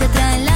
Trae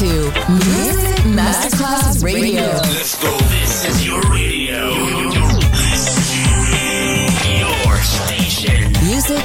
to Music Masterclass Radio. Let's go. This is your radio. Your station. Music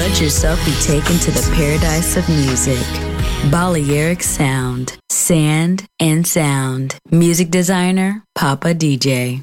Let yourself be taken to the paradise of music. Balearic Sound. Sand and Sound. Music designer, Papa DJ.